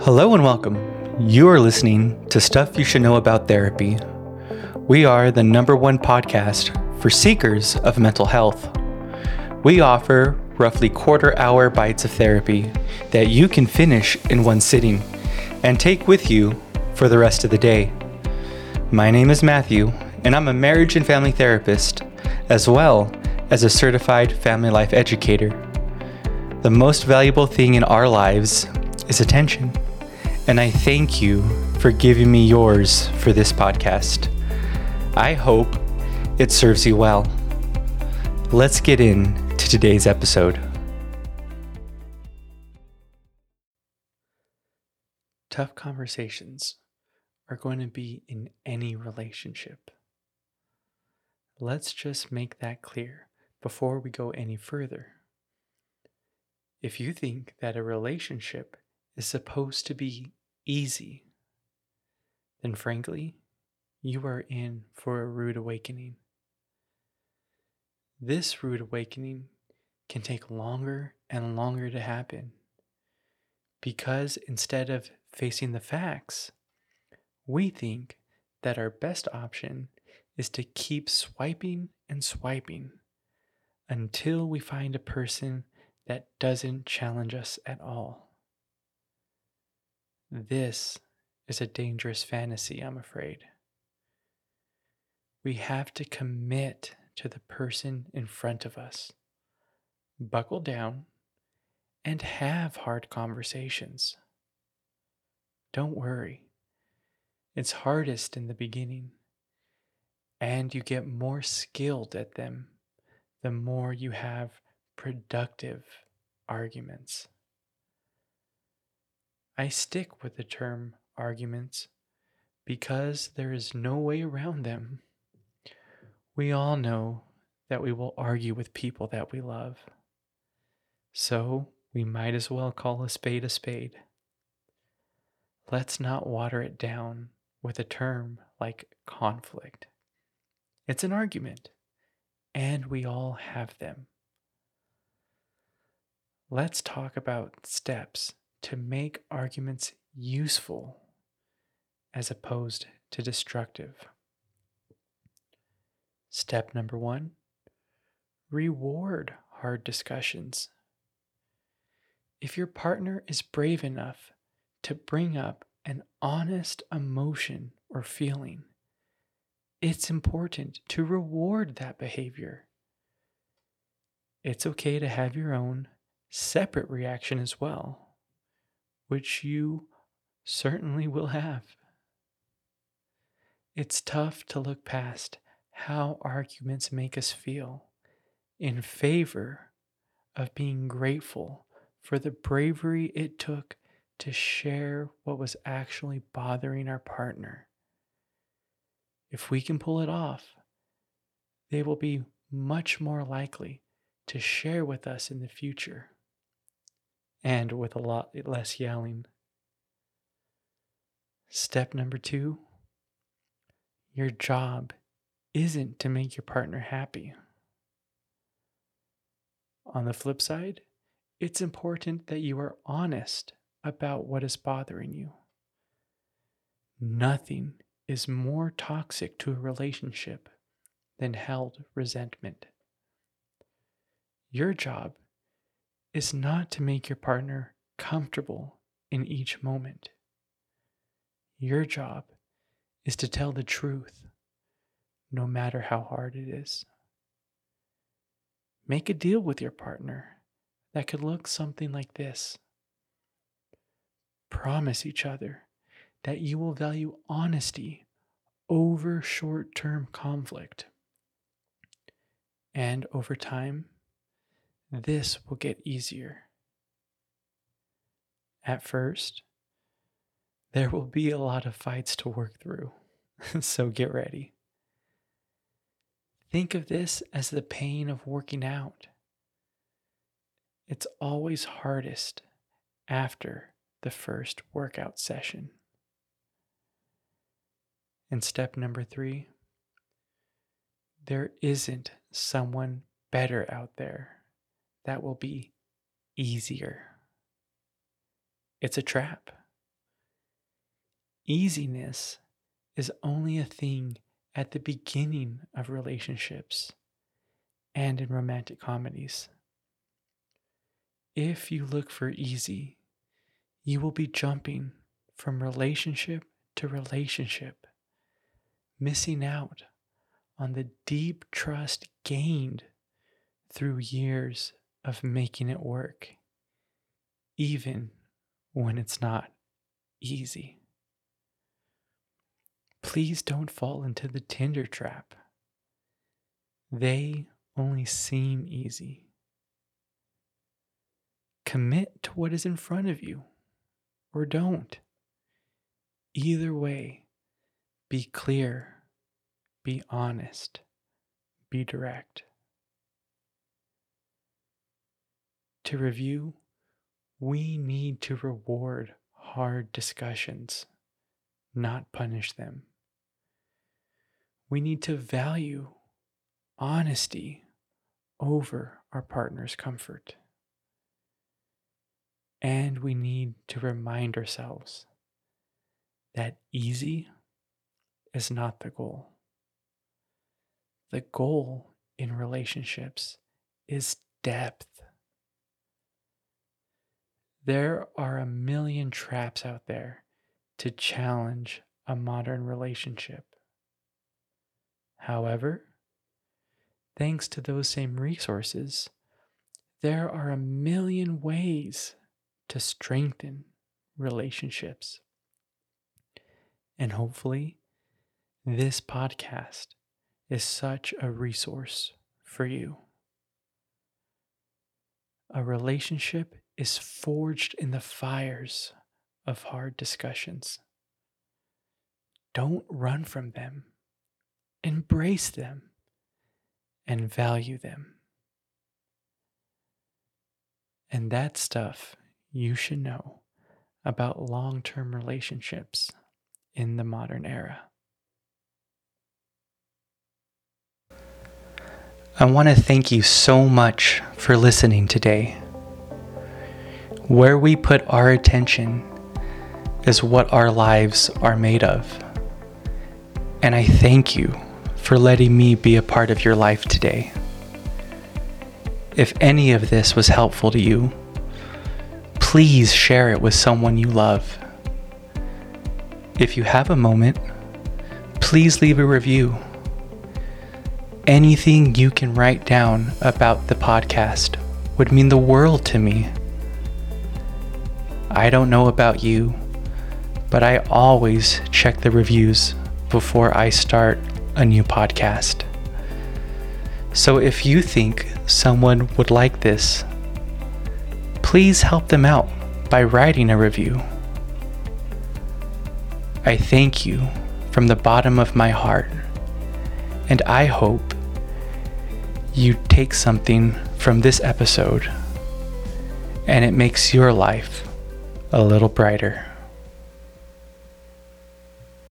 Hello and welcome. You are listening to Stuff You Should Know About Therapy. We are the #1 podcast for seekers of mental health. We offer roughly quarter-hour bites of therapy that you can finish in one sitting and take with you for the rest of the day. My name is Matthew, and I'm a marriage and family therapist, as well as a certified family life educator. The most valuable thing in our lives is attention, and I thank you for giving me yours for this podcast. I hope it serves you well. Let's get into today's episode. Tough conversations are going to be in any relationship. Let's just make that clear before we go any further. If you think that a relationship is supposed to be easy, then frankly, you are in for a rude awakening. This rude awakening can take longer and longer to happen because instead of facing the facts, we think that our best option is to keep swiping and swiping until we find a person that doesn't challenge us at all. This is a dangerous fantasy, I'm afraid. We have to commit to the person in front of us, buckle down, and have hard conversations. Don't worry, it's hardest in the beginning, and you get more skilled at them the more you have productive arguments. I stick with the term arguments because there is no way around them. We all know that we will argue with people that we love, so we might as well call a spade a spade. Let's not water it down with a term like conflict. It's an argument, and we all have them. Let's talk about steps to make arguments useful as opposed to destructive. Step #1, reward hard discussions. If your partner is brave enough to bring up an honest emotion or feeling, it's important to reward that behavior. It's okay to have your own separate reaction as well, which you certainly will have. It's tough to look past how arguments make us feel in favor of being grateful for the bravery it took to share what was actually bothering our partner. If we can pull it off, they will be much more likely to share with us in the future. And with a lot less yelling. Step #2, your job isn't to make your partner happy. On the flip side, it's important that you are honest about what is bothering you. Nothing is more toxic to a relationship than held resentment. Your job is not to make your partner comfortable in each moment. Your job is to tell the truth, no matter how hard it is. Make a deal with your partner that could look something like this. Promise each other that you will value honesty over short-term conflict. And over time, this will get easier. At first, there will be a lot of fights to work through, so get ready. Think of this as the pain of working out. It's always hardest after the first workout session. And step #3, there isn't someone better out there that will be easier. It's a trap. Easiness is only a thing at the beginning of relationships and in romantic comedies. If you look for easy, you will be jumping from relationship to relationship, missing out on the deep trust gained through years of making it work, even when it's not easy. Please don't fall into the Tinder trap. They only seem easy. Commit to what is in front of you, or don't. Either way, be clear, be honest, be direct. To review, we need to reward hard discussions, not punish them. We need to value honesty over our partner's comfort. And we need to remind ourselves that easy is not the goal. The goal in relationships is depth. There are a million traps out there to challenge a modern relationship. However, thanks to those same resources, there are a million ways to strengthen relationships. And hopefully, this podcast is such a resource for you. A relationship is forged in the fires of hard discussions. Don't run from them. Embrace them and value them. And that's stuff you should know about long-term relationships in the modern era. I want to thank you so much for listening today. Where we put our attention is what our lives are made of. And I thank you for letting me be a part of your life today. If any of this was helpful to you, please share it with someone you love. If you have a moment, please leave a review. Anything you can write down about the podcast would mean the world to me. I don't know about you, but I always check the reviews before I start a new podcast. So if you think someone would like this, please help them out by writing a review. I thank you from the bottom of my heart, and I hope you take something from this episode and it makes your life a little brighter.